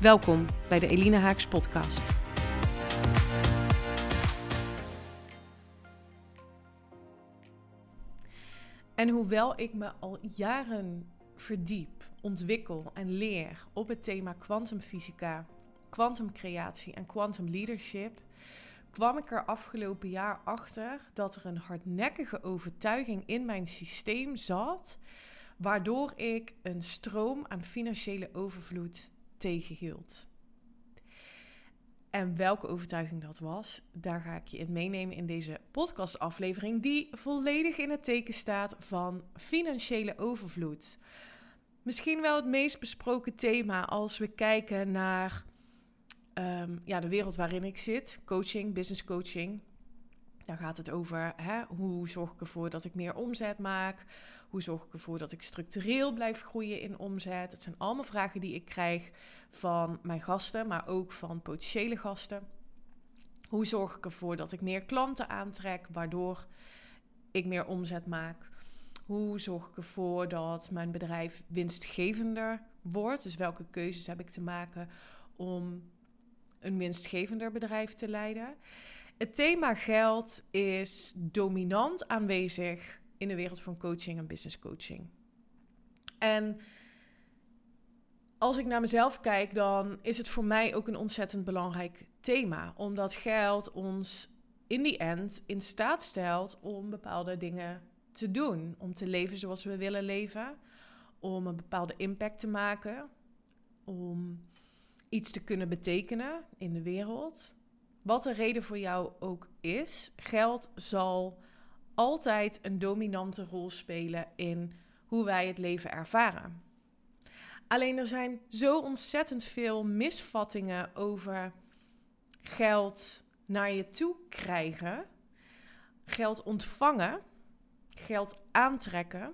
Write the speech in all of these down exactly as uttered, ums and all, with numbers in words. Welkom bij de Eline Haaks podcast. En hoewel ik me al jaren verdiep, ontwikkel en leer op het thema kwantumfysica, quantumcreatie en quantumleadership, kwam ik er afgelopen jaar achter dat er een hardnekkige overtuiging in mijn systeem zat, waardoor ik een stroom aan financiële overvloed tegenhield. En welke overtuiging dat was, daar ga ik je in meenemen in deze podcastaflevering die volledig in het teken staat van financiële overvloed. Misschien wel het meest besproken thema als we kijken naar um, ja, de wereld waarin ik zit, coaching, business coaching. Daar gaat het over, hè? Hoe zorg ik ervoor dat ik meer omzet maak? Hoe zorg ik ervoor dat ik structureel blijf groeien in omzet? Het zijn allemaal vragen die ik krijg van mijn gasten, maar ook van potentiële gasten. Hoe zorg ik ervoor dat ik meer klanten aantrek, waardoor ik meer omzet maak? Hoe zorg ik ervoor dat mijn bedrijf winstgevender wordt? Dus welke keuzes heb ik te maken om een winstgevender bedrijf te leiden? Het thema geld is dominant aanwezig in de wereld van coaching en business coaching. En als ik naar mezelf kijk, dan is het voor mij ook een ontzettend belangrijk thema. Omdat geld ons in die end in staat stelt om bepaalde dingen te doen. Om te leven zoals we willen leven. Om een bepaalde impact te maken. Om iets te kunnen betekenen in de wereld. Wat de reden voor jou ook is, geld zal altijd een dominante rol spelen in hoe wij het leven ervaren. Alleen er zijn zo ontzettend veel misvattingen over geld naar je toe krijgen, geld ontvangen, geld aantrekken.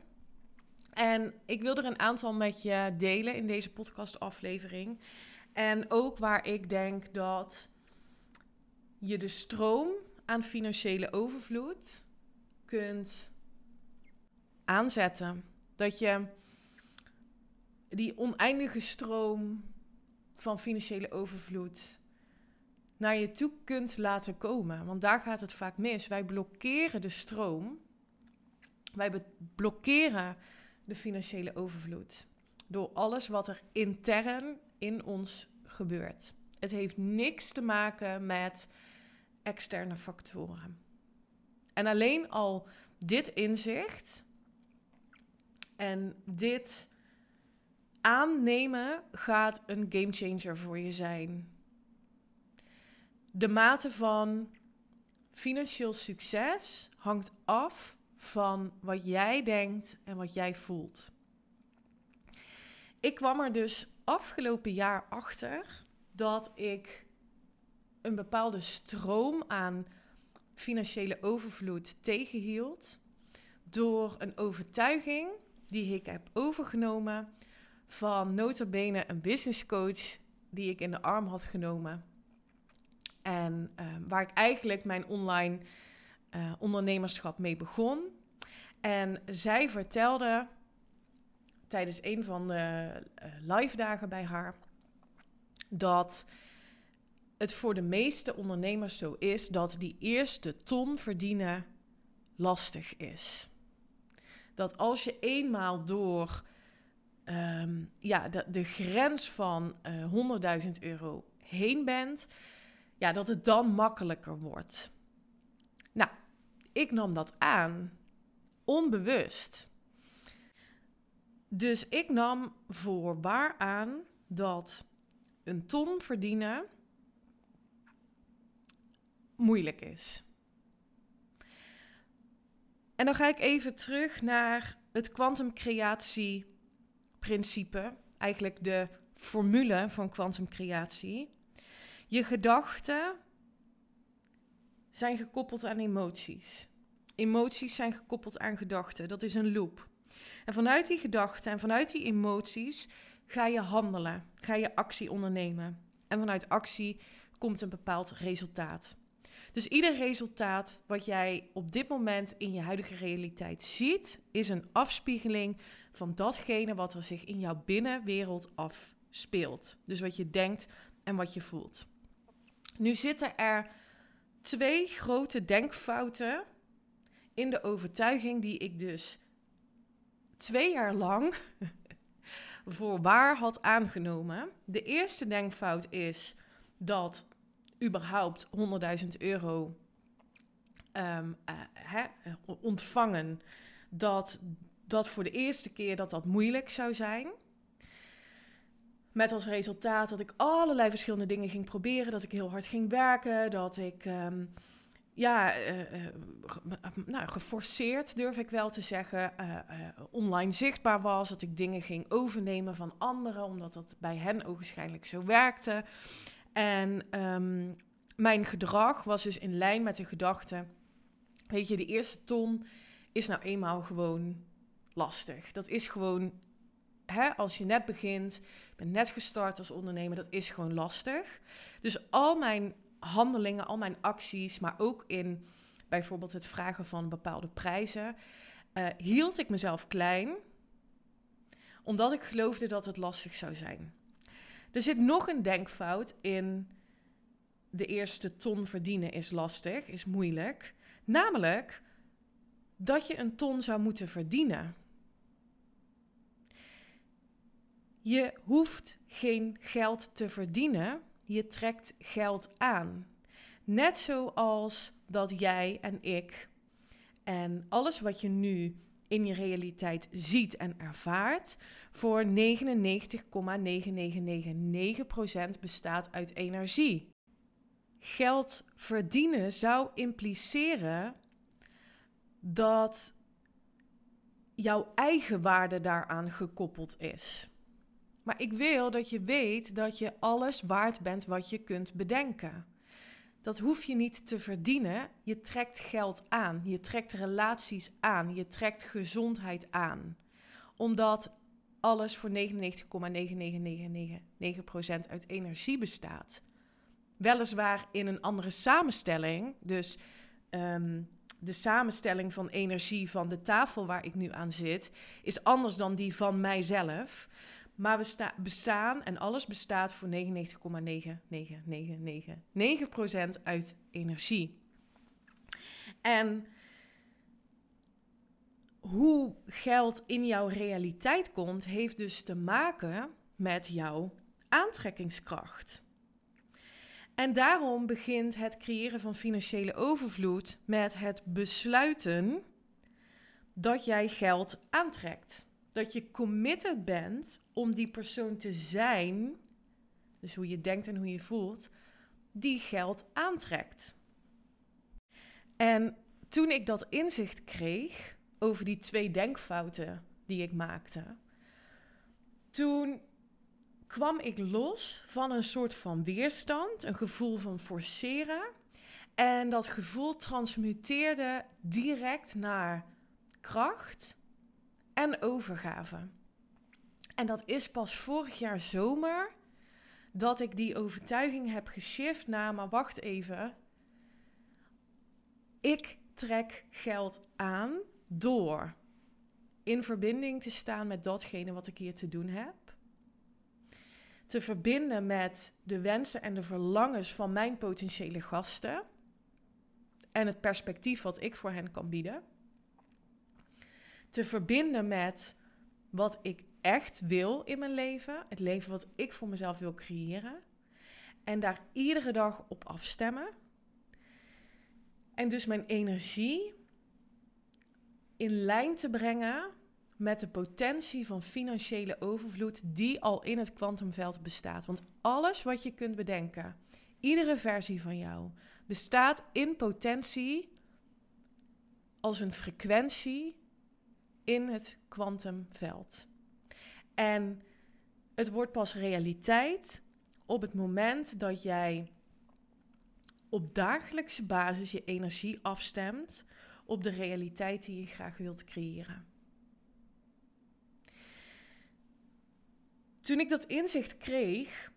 En ik wil er een aantal met je delen in deze podcastaflevering. En ook waar ik denk dat je de stroom aan financiële overvloed kunt aanzetten. Dat je die oneindige stroom van financiële overvloed naar je toe kunt laten komen. Want daar gaat het vaak mis. Wij blokkeren de stroom. Wij be- blokkeren de financiële overvloed. Door alles wat er intern in ons gebeurt. Het heeft niks te maken met externe factoren. En alleen al dit inzicht en dit aannemen gaat een gamechanger voor je zijn. De mate van financieel succes hangt af van wat jij denkt en wat jij voelt. Ik kwam er dus afgelopen jaar achter dat ik een bepaalde stroom aan financiële overvloed tegenhield door een overtuiging die ik heb overgenomen van nota bene een business coach die ik in de arm had genomen. En uh, waar ik eigenlijk mijn online uh, ondernemerschap mee begon. En zij vertelde tijdens een van de uh, live dagen bij haar dat het voor de meeste ondernemers zo is dat die eerste ton verdienen lastig is. Dat als je eenmaal door um, ja, de, de grens van uh, honderdduizend euro heen bent, ja, dat het dan makkelijker wordt. Nou, ik nam dat aan, onbewust. Dus ik nam voorwaar aan dat een ton verdienen moeilijk is. En dan ga ik even terug naar het kwantumcreatie principe, eigenlijk de formule van quantumcreatie. Je gedachten zijn gekoppeld aan emoties. Emoties zijn gekoppeld aan gedachten. Dat is een loop. En vanuit die gedachten en vanuit die emoties ga je handelen. Ga je actie ondernemen. En vanuit actie komt een bepaald resultaat. Dus ieder resultaat wat jij op dit moment in je huidige realiteit ziet, is een afspiegeling van datgene wat er zich in jouw binnenwereld afspeelt. Dus wat je denkt en wat je voelt. Nu zitten er twee grote denkfouten in de overtuiging die ik dus twee jaar lang voorwaar had aangenomen. De eerste denkfout is dat überhaupt honderdduizend euro um, uh, he, ontvangen, dat dat voor de eerste keer dat dat moeilijk zou zijn. Met als resultaat dat ik allerlei verschillende dingen ging proberen, dat ik heel hard ging werken, dat ik um, ja, uh, uh, nou, geforceerd durf ik wel te zeggen, uh, uh, online zichtbaar was, dat ik dingen ging overnemen van anderen, omdat dat bij hen ogenschijnlijk zo werkte. En um, mijn gedrag was dus in lijn met de gedachte, weet je, de eerste ton is nou eenmaal gewoon lastig. Dat is gewoon, hè, als je net begint, ik ben net gestart als ondernemer, dat is gewoon lastig. Dus al mijn handelingen, al mijn acties, maar ook in bijvoorbeeld het vragen van bepaalde prijzen, uh, hield ik mezelf klein, omdat ik geloofde dat het lastig zou zijn. Er zit nog een denkfout in de eerste ton verdienen is lastig, is moeilijk. Namelijk dat je een ton zou moeten verdienen. Je hoeft geen geld te verdienen, je trekt geld aan. Net zoals dat jij en ik en alles wat je nu in je realiteit ziet en ervaart, voor negenennegentig komma negenennegenhonderdnegenennegentig procent bestaat uit energie. Geld verdienen zou impliceren dat jouw eigen waarde daaraan gekoppeld is. Maar ik wil dat je weet dat je alles waard bent wat je kunt bedenken. Dat hoef je niet te verdienen. Je trekt geld aan. Je trekt relaties aan. Je trekt gezondheid aan. Omdat alles voor negenennegentig komma negenennegenhonderdnegenennegentig procent uit energie bestaat. Weliswaar in een andere samenstelling. Dus um, de samenstelling van energie van de tafel waar ik nu aan zit is anders dan die van mijzelf. Maar we sta- bestaan en alles bestaat voor negenennegentig komma negenennegenhonderdnegenennegentig procent uit energie. En hoe geld in jouw realiteit komt, heeft dus te maken met jouw aantrekkingskracht. En daarom begint het creëren van financiële overvloed met het besluiten dat jij geld aantrekt. Dat je committed bent om die persoon te zijn, dus hoe je denkt en hoe je voelt, die geld aantrekt. En toen ik dat inzicht kreeg over die twee denkfouten die ik maakte, toen kwam ik los van een soort van weerstand, een gevoel van forceren. En dat gevoel transmuteerde direct naar kracht en overgave. En dat is pas vorig jaar zomer dat ik die overtuiging heb geshift naar, maar wacht even. Ik trek geld aan door in verbinding te staan met datgene wat ik hier te doen heb. Te verbinden met de wensen en de verlangens van mijn potentiële gasten. En het perspectief wat ik voor hen kan bieden. Te verbinden met wat ik echt wil in mijn leven. Het leven wat ik voor mezelf wil creëren. En daar iedere dag op afstemmen. En dus mijn energie in lijn te brengen met de potentie van financiële overvloed die al in het kwantumveld bestaat. Want alles wat je kunt bedenken, iedere versie van jou, bestaat in potentie als een frequentie in het kwantumveld. En het wordt pas realiteit op het moment dat jij op dagelijkse basis je energie afstemt op de realiteit die je graag wilt creëren. Toen ik dat inzicht kreeg,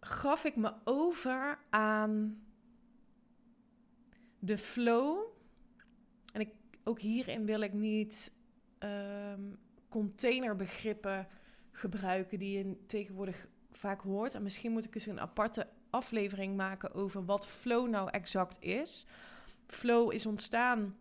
gaf ik me over aan de flow. En ik, ook hierin wil ik niet um, containerbegrippen gebruiken die je tegenwoordig vaak hoort. En misschien moet ik eens een aparte aflevering maken over wat flow nou exact is. Flow is ontstaan...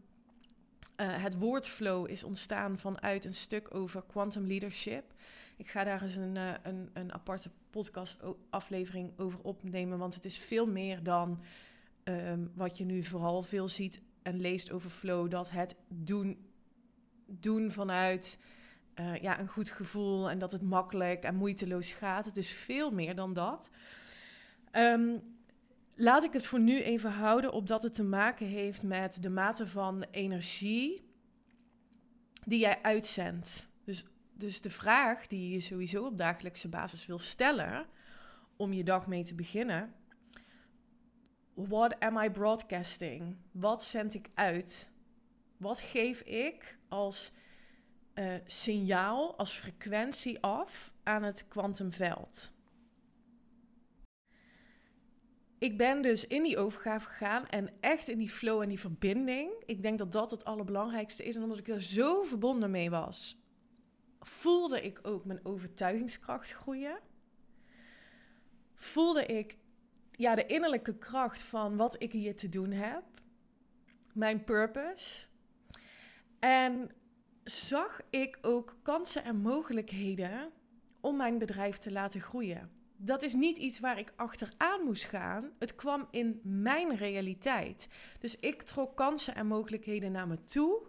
Uh, het woord flow is ontstaan vanuit een stuk over quantum leadership. Ik ga daar eens een, uh, een, een aparte podcast o- aflevering over opnemen. Want het is veel meer dan um, wat je nu vooral veel ziet en leest over flow. Dat het doen, doen vanuit uh, ja, een goed gevoel en dat het makkelijk en moeiteloos gaat. Het is veel meer dan dat. Um, Laat ik het voor nu even houden op dat het te maken heeft met de mate van energie die jij uitzendt. Dus, dus de vraag die je sowieso op dagelijkse basis wil stellen om je dag mee te beginnen. What am I broadcasting? Wat zend ik uit? Wat geef ik als uh, signaal, als frequentie af aan het kwantumveld? Ik ben dus in die overgave gegaan en echt in die flow en die verbinding. Ik denk dat dat het allerbelangrijkste is. En omdat ik er zo verbonden mee was, voelde ik ook mijn overtuigingskracht groeien. Voelde ik ja, de innerlijke kracht van wat ik hier te doen heb. Mijn purpose. En zag ik ook kansen en mogelijkheden om mijn bedrijf te laten groeien. Dat is niet iets waar ik achteraan moest gaan. Het kwam in mijn realiteit. Dus ik trok kansen en mogelijkheden naar me toe.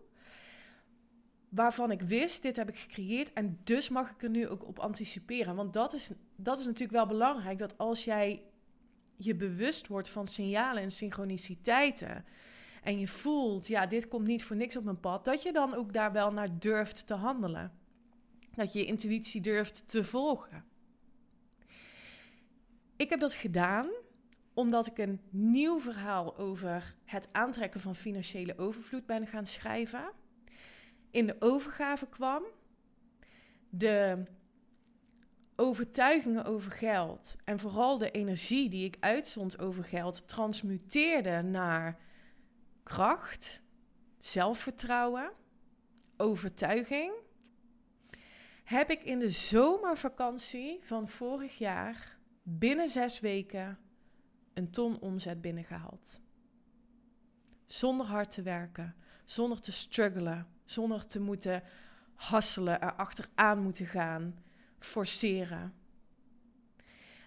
Waarvan ik wist, dit heb ik gecreëerd. En dus mag ik er nu ook op anticiperen. Want dat is, dat is natuurlijk wel belangrijk. Dat als jij je bewust wordt van signalen en synchroniciteiten. En je voelt, ja, dit komt niet voor niks op mijn pad. Dat je dan ook daar wel naar durft te handelen. Dat je je intuïtie durft te volgen. Ik heb dat gedaan omdat ik een nieuw verhaal over het aantrekken van financiële overvloed ben gaan schrijven. In de overgave kwam. De overtuigingen over geld en vooral de energie die ik uitzond over geld transmuteerde naar kracht, zelfvertrouwen, overtuiging. Heb ik in de zomervakantie van vorig jaar binnen zes weken een ton omzet binnengehaald. Zonder hard te werken, zonder te struggelen, zonder te moeten hasselen, erachteraan moeten gaan, forceren.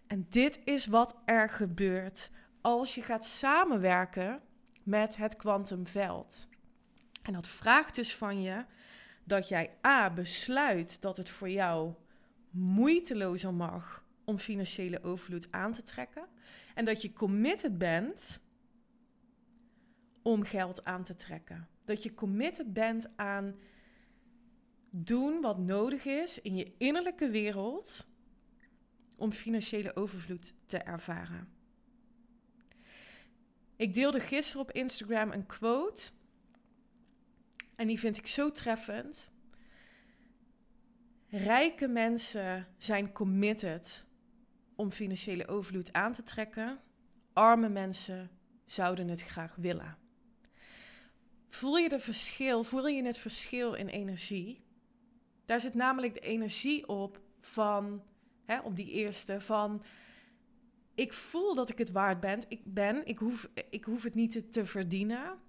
En dit is wat er gebeurt als je gaat samenwerken met het kwantumveld. En dat vraagt dus van je dat jij A, besluit dat het voor jou moeitelozer mag om financiële overvloed aan te trekken. En dat je committed bent om geld aan te trekken. Dat je committed bent aan doen wat nodig is in je innerlijke wereld om financiële overvloed te ervaren. Ik deelde gisteren op Instagram een quote. En die vind ik zo treffend. Rijke mensen zijn committed om financiële overvloed aan te trekken. Arme mensen zouden het graag willen. Voel je, de verschil, voel je het verschil in energie? Daar zit namelijk de energie op van, hè, op die eerste, van ik voel dat ik het waard ben, ik, ben, ik, hoef, ik hoef het niet te, te verdienen.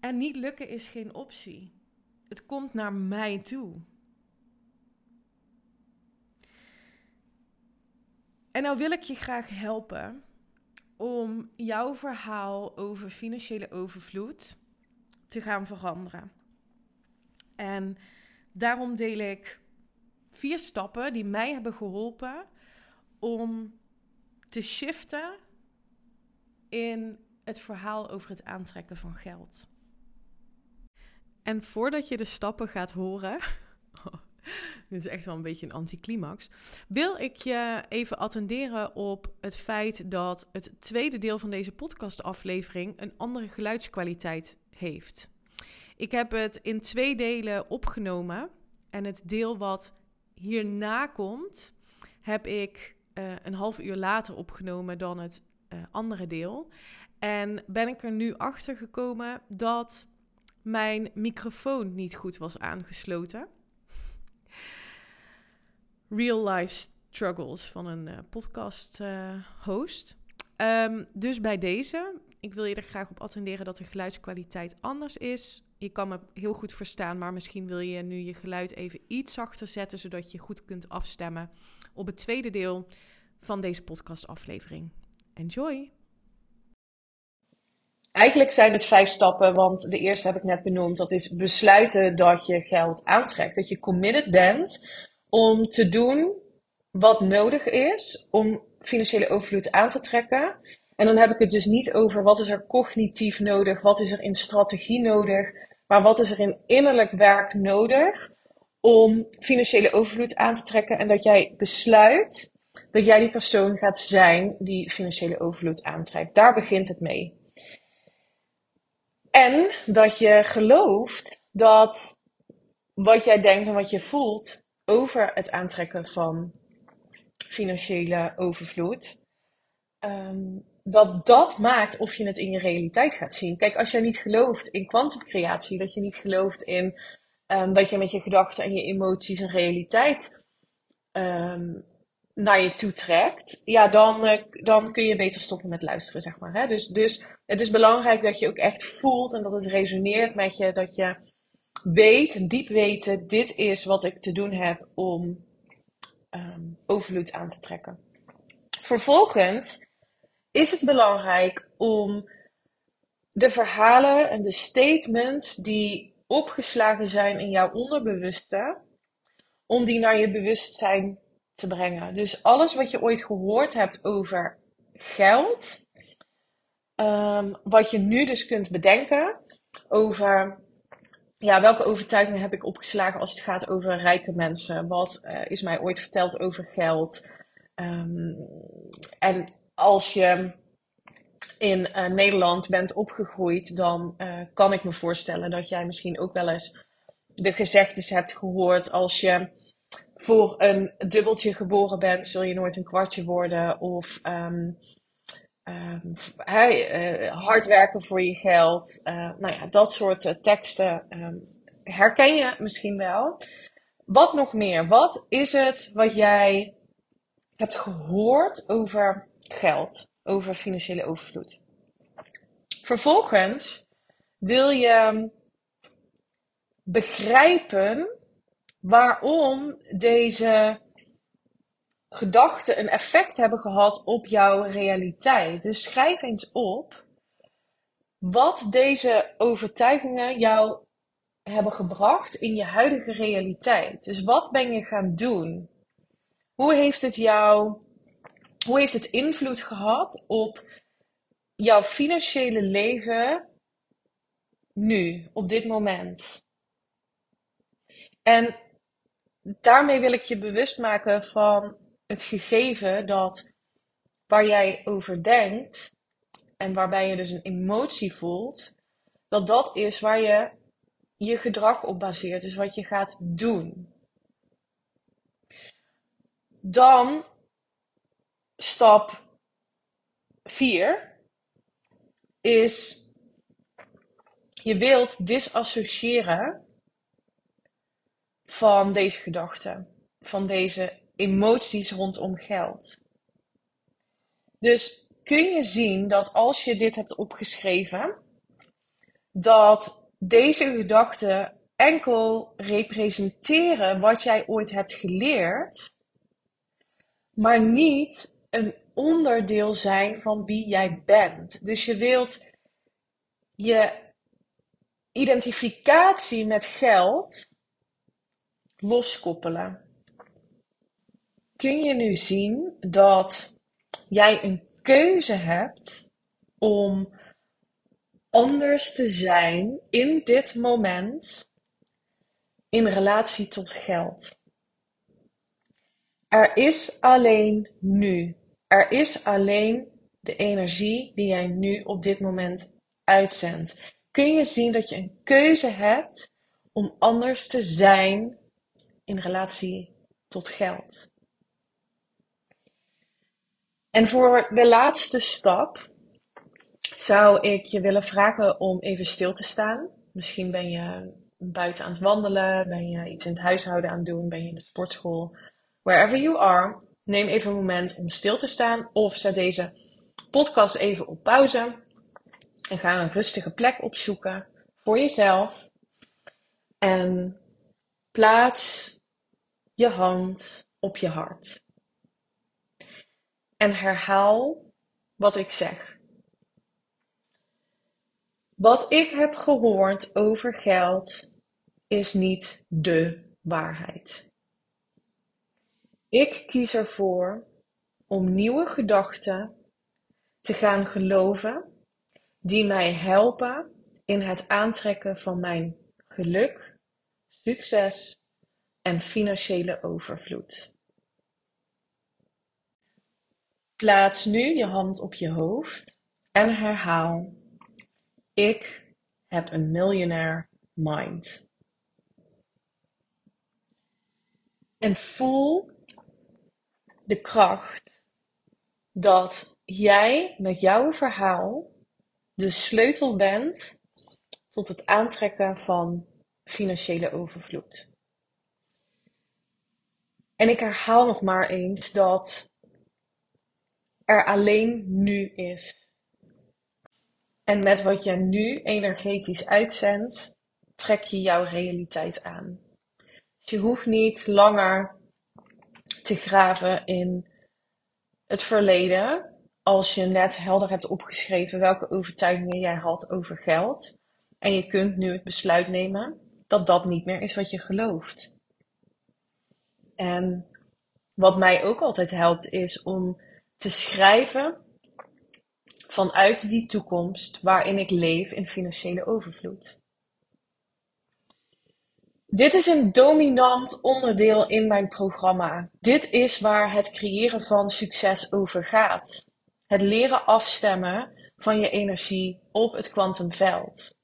En niet lukken is geen optie. Het komt naar mij toe. En nou wil ik je graag helpen om jouw verhaal over financiële overvloed te gaan veranderen. En daarom deel ik vier stappen die mij hebben geholpen om te shiften in het verhaal over het aantrekken van geld. En voordat je de stappen gaat horen... Oh, Dit is echt wel een beetje een anticlimax. Wil ik je even attenderen op het feit dat het tweede deel van deze podcastaflevering een andere geluidskwaliteit heeft. Ik heb het in twee delen opgenomen. En het deel wat hierna komt, heb ik uh, een half uur later opgenomen dan het uh, andere deel. En ben ik er nu achter gekomen dat mijn microfoon niet goed was aangesloten. Real life struggles van een uh, podcast uh, host. Um, dus bij deze, ik wil je er graag op attenderen dat de geluidskwaliteit anders is. Je kan me heel goed verstaan, maar misschien wil je nu je geluid even iets zachter zetten, zodat je goed kunt afstemmen op het tweede deel van deze podcastaflevering. Enjoy! Eigenlijk zijn het vijf stappen, want de eerste heb ik net benoemd. Dat is besluiten dat je geld aantrekt. Dat je committed bent om te doen wat nodig is om financiële overvloed aan te trekken. En dan heb ik het dus niet over wat is er cognitief nodig, wat is er in strategie nodig, maar wat is er in innerlijk werk nodig om financiële overvloed aan te trekken. En dat jij besluit dat jij die persoon gaat zijn die financiële overvloed aantrekt. Daar begint het mee. En dat je gelooft dat wat jij denkt en wat je voelt over het aantrekken van financiële overvloed, um, dat dat maakt of je het in je realiteit gaat zien. Kijk, als jij niet gelooft in kwantumcreatie, dat je niet gelooft in um, dat je met je gedachten en je emoties een realiteit um, naar je toe trekt, ja, dan, uh, dan kun je beter stoppen met luisteren, zeg maar. Hè? Dus, dus het is belangrijk dat je ook echt voelt en dat het resoneert met je, dat je weet, diep weten, dit is wat ik te doen heb om um, overvloed aan te trekken. Vervolgens is het belangrijk om de verhalen en de statements die opgeslagen zijn in jouw onderbewuste, om die naar je bewustzijn te brengen. Dus alles wat je ooit gehoord hebt over geld, um, wat je nu dus kunt bedenken over, ja, welke overtuigingen heb ik opgeslagen als het gaat over rijke mensen? Wat uh, is mij ooit verteld over geld? Um, en als je in uh, Nederland bent opgegroeid, dan uh, kan ik me voorstellen dat jij misschien ook wel eens de gezegdes hebt gehoord. Als je voor een dubbeltje geboren bent, zul je nooit een kwartje worden. Of um, Um, hey, uh, hard werken voor je geld. Uh, nou ja, dat soort uh, teksten um, herken je misschien wel. Wat nog meer? Wat is het wat jij hebt gehoord over geld? Over financiële overvloed? Vervolgens wil je begrijpen waarom deze gedachten een effect hebben gehad op jouw realiteit. Dus schrijf eens op wat deze overtuigingen jou hebben gebracht in je huidige realiteit. Dus wat ben je gaan doen? Hoe heeft het jou, hoe heeft het invloed gehad op jouw financiële leven nu, op dit moment? En daarmee wil ik je bewust maken van het gegeven dat waar jij over denkt en waarbij je dus een emotie voelt, dat dat is waar je je gedrag op baseert, dus wat je gaat doen. Dan stap vier is, je wilt disassociëren van deze gedachten, van deze emoties rondom geld. Dus kun je zien dat als je dit hebt opgeschreven, dat deze gedachten enkel representeren wat jij ooit hebt geleerd, maar niet een onderdeel zijn van wie jij bent. Dus je wilt je identificatie met geld loskoppelen. Kun je nu zien dat jij een keuze hebt om anders te zijn in dit moment, in relatie tot geld. Er is alleen nu. Er is alleen de energie die jij nu op dit moment uitzendt. Kun je zien dat je een keuze hebt om anders te zijn in relatie tot geld. En voor de laatste stap zou ik je willen vragen om even stil te staan. Misschien ben je buiten aan het wandelen, ben je iets in het huishouden aan het doen, ben je in de sportschool. Wherever you are, neem even een moment om stil te staan of zet deze podcast even op pauze. En ga een rustige plek opzoeken voor jezelf. En plaats je hand op je hart. En herhaal wat ik zeg. Wat ik heb gehoord over geld is niet de waarheid. Ik kies ervoor om nieuwe gedachten te gaan geloven die mij helpen in het aantrekken van mijn geluk, succes en financiële overvloed. Plaats nu je hand op je hoofd en herhaal: ik heb een millionaire mind. En voel de kracht dat jij met jouw verhaal de sleutel bent tot het aantrekken van financiële overvloed. En ik herhaal nog maar eens dat er alleen nu is. En met wat je nu energetisch uitzendt, trek je jouw realiteit aan. Dus je hoeft niet langer te graven in het verleden, als je net helder hebt opgeschreven welke overtuigingen jij had over geld. En je kunt nu het besluit nemen dat dat niet meer is wat je gelooft. En wat mij ook altijd helpt is om te schrijven vanuit die toekomst waarin ik leef in financiële overvloed. Dit is een dominant onderdeel in mijn programma. Dit is waar het creëren van succes over gaat. Het leren afstemmen van je energie op het kwantumveld.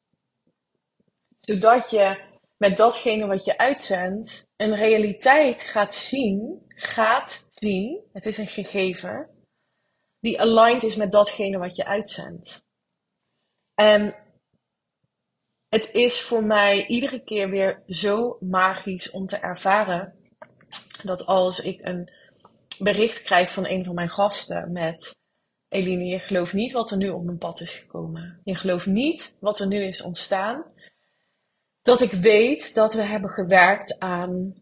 Zodat je met datgene wat je uitzendt een realiteit gaat zien, gaat zien, het is een gegeven, die aligned is met datgene wat je uitzendt. En het is voor mij iedere keer weer zo magisch om te ervaren dat als ik een bericht krijg van een van mijn gasten met: Eline, je gelooft niet wat er nu op mijn pad is gekomen. Je gelooft niet wat er nu is ontstaan. Dat ik weet dat we hebben gewerkt aan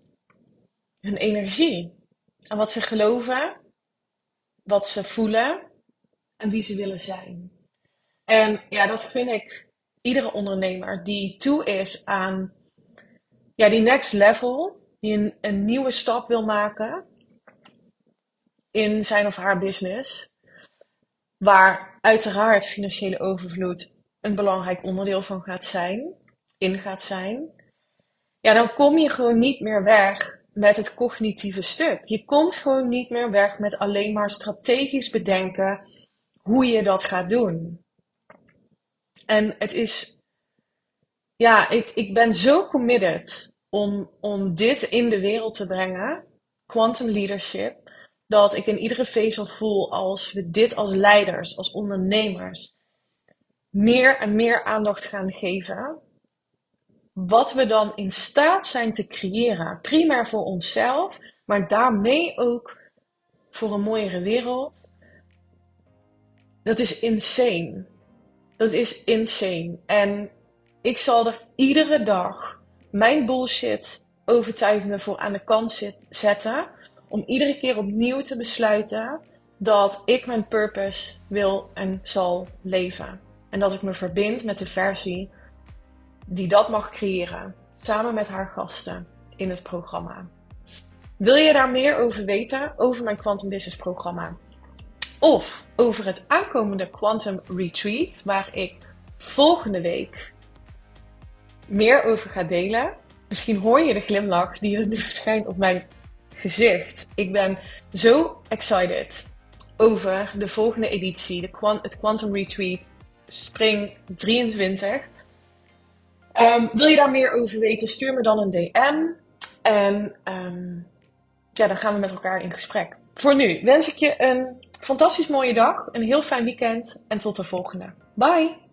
hun energie. Aan wat ze geloven, wat ze voelen en wie ze willen zijn. En ja, dat vind ik iedere ondernemer die toe is aan ja, die next level. Die een, een nieuwe stap wil maken in zijn of haar business. Waar uiteraard financiële overvloed een belangrijk onderdeel van gaat zijn. in gaat zijn, ja, dan kom je gewoon niet meer weg met het cognitieve stuk. Je komt gewoon niet meer weg met alleen maar strategisch bedenken hoe je dat gaat doen. En het is, ja, ik, ik ben zo committed om, om dit in de wereld te brengen, quantum leadership, dat ik in iedere vezel voel als we dit als leiders, als ondernemers, meer en meer aandacht gaan geven. Wat we dan in staat zijn te creëren. Primair voor onszelf, maar daarmee ook voor een mooiere wereld. Dat is insane. Dat is insane. En ik zal er iedere dag mijn bullshit overtuigingen voor aan de kant zit, zetten. Om iedere keer opnieuw te besluiten dat ik mijn purpose wil en zal leven. En dat ik me verbind met de versie die dat mag creëren, samen met haar gasten in het programma. Wil je daar meer over weten, over mijn Quantum Business programma? Of over het aankomende Quantum Retreat, waar ik volgende week meer over ga delen? Misschien hoor je de glimlach die er nu verschijnt op mijn gezicht. Ik ben zo excited over de volgende editie, de, het Quantum Retreat Spring drieëntwintig. Um, wil je daar meer over weten, stuur me dan een D M. En um, ja, dan gaan we met elkaar in gesprek. Voor nu wens ik je een fantastisch mooie dag, een heel fijn weekend en tot de volgende. Bye!